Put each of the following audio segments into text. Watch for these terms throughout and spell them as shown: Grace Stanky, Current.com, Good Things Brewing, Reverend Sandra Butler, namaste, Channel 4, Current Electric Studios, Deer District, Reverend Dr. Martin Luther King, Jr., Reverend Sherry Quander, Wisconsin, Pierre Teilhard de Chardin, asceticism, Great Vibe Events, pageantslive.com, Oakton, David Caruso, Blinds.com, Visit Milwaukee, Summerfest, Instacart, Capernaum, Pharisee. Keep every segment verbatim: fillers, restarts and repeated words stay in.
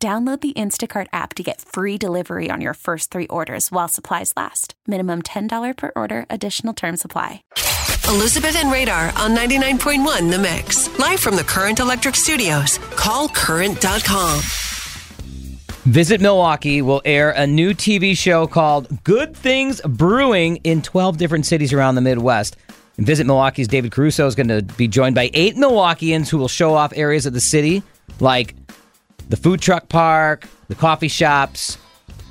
Download the Instacart app to get free delivery on your first three orders while supplies last. Minimum ten dollars per order. Additional terms apply. Elizabeth and Radar on ninety-nine point one The Mix. Live from the Current Electric Studios. Call current dot com. Visit Milwaukee will air a new T V show called Good Things Brewing in twelve different cities around the Midwest. And Visit Milwaukee's David Caruso is going to be joined by eight Milwaukeeans who will show off areas of the city like the food truck park, the coffee shops,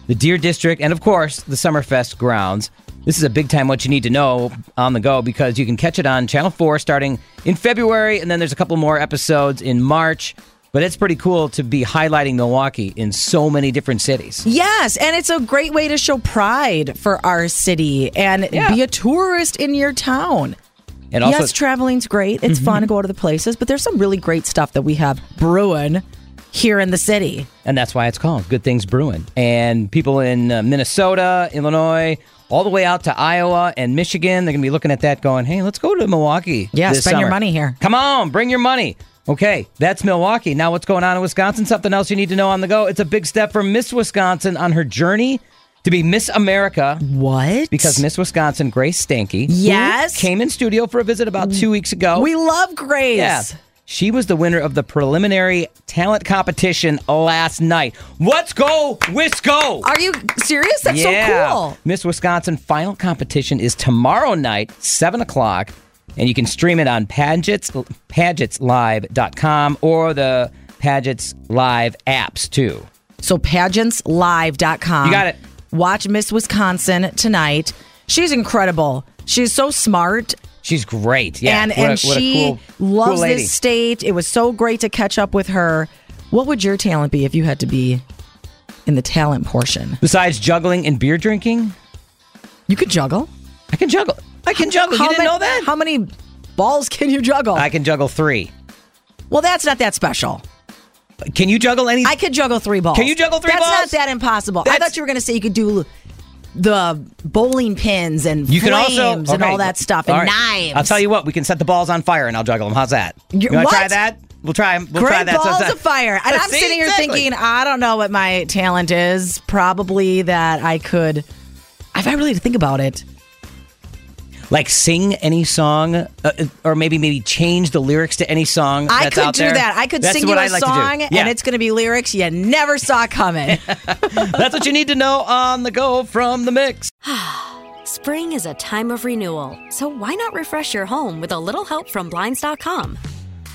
the Deer District, and of course, the Summerfest grounds. This is a big time what you need to know on the go because you can catch it on Channel four starting in February, and then there's a couple more episodes in March. But it's pretty cool to be highlighting Milwaukee in so many different cities. Yes, and it's a great way to show pride for our city and yeah. be a tourist in your town. And also, yes, traveling's great. It's mm-hmm. fun to go to the places, but there's some really great stuff that we have brewing here in the city. And that's why it's called Good Things Brewing. And people in uh, Minnesota, Illinois, all the way out to Iowa and Michigan, they're going to be looking at that going, hey, let's go to Milwaukee. Yeah, spend summer. Your money here. Come on, bring your money. Okay, that's Milwaukee. Now what's going on in Wisconsin? Something else you need to know on the go. It's a big step for Miss Wisconsin on her journey to be Miss America. What? Because Miss Wisconsin, Grace Stanky, yes, came in studio for a visit about two weeks ago. We love Grace. Yeah. She was the winner of the preliminary talent competition last night. Let's go, Wisco! Are you serious? That's yeah. so cool. Miss Wisconsin final competition is tomorrow night, seven o'clock, and you can stream it on pageants live dot com or the Pageants Live apps, too. So pageants live dot com. You got it. Watch Miss Wisconsin tonight. She's incredible. She's so smart. She's great. Yeah. And, and a, she cool, loves cool this state. It was so great to catch up with her. What would your talent be if you had to be in the talent portion? Besides juggling and beer drinking? You could juggle. I can juggle. I can juggle. How you didn't many, know that? How many balls can you juggle? I can juggle three. Well, that's not that special. Can you juggle any? I could juggle three balls. Can you juggle three that's balls? That's not that impossible. That's... I thought you were going to say you could do the bowling pins and you flames also, okay. and all that stuff and right. knives. I'll tell you what, we can set the balls on fire and I'll juggle them. How's that? You want to try that? We'll try them. We'll Great try that. Balls so, so. of fire. And I'm See, sitting here exactly. thinking, I don't know what my talent is. Probably that I could, if I really had to think about it. Like sing any song uh, or maybe maybe change the lyrics to any song that's I could out do there. that. I could that's sing you a like song yeah. and it's going to be lyrics you never saw coming. That's what you need to know on the go from The Mix. Spring is a time of renewal, so why not refresh your home with a little help from blinds dot com?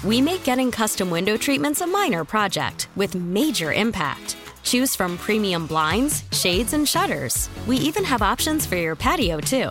We make getting custom window treatments a minor project with major impact. Choose from premium blinds, shades, and shutters. We even have options for your patio too.